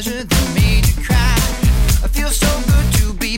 That made you cry. I feel so good to be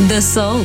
The Soul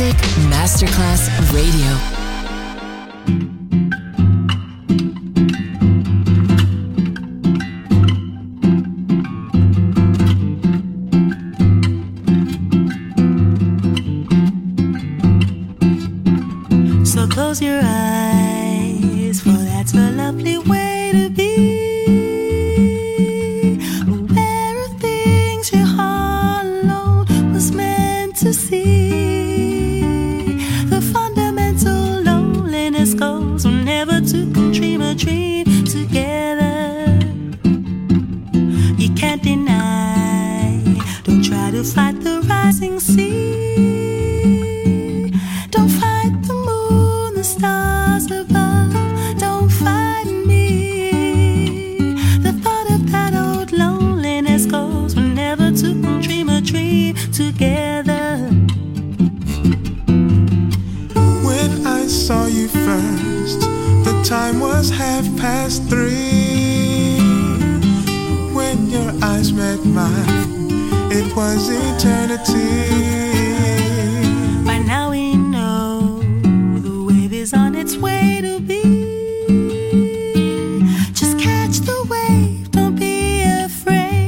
Music Masterclass Radio. Close your eyes, for that's a lovely way to be. Aware of things your heart alone was meant to see. The fundamental loneliness goes whenever two can dream a dream together. You can't deny, don't try to fight the rising sea. Together. When I saw you first, the time was 3:30. When your eyes met mine, it was eternity. By now we know the wave is on its way to be. Just catch the wave, don't be afraid.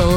soul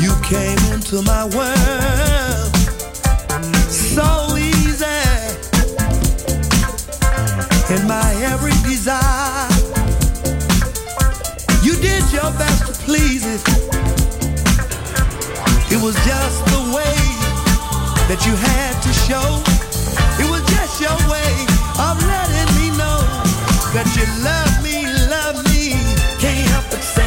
You came into my world so easy, and my every desire you did your best to please it. It was just the way that you had to show. It was just your way of letting me know that you love me, can't help but say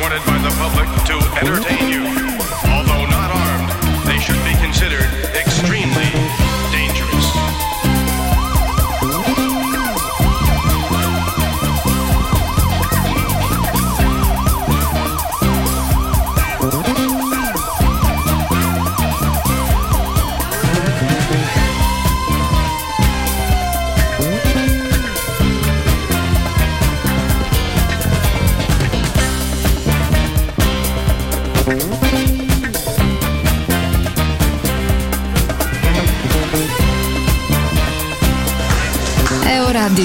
awarded by the public to entertain you. Although not armed, they should be considered extremely dangerous. È ora di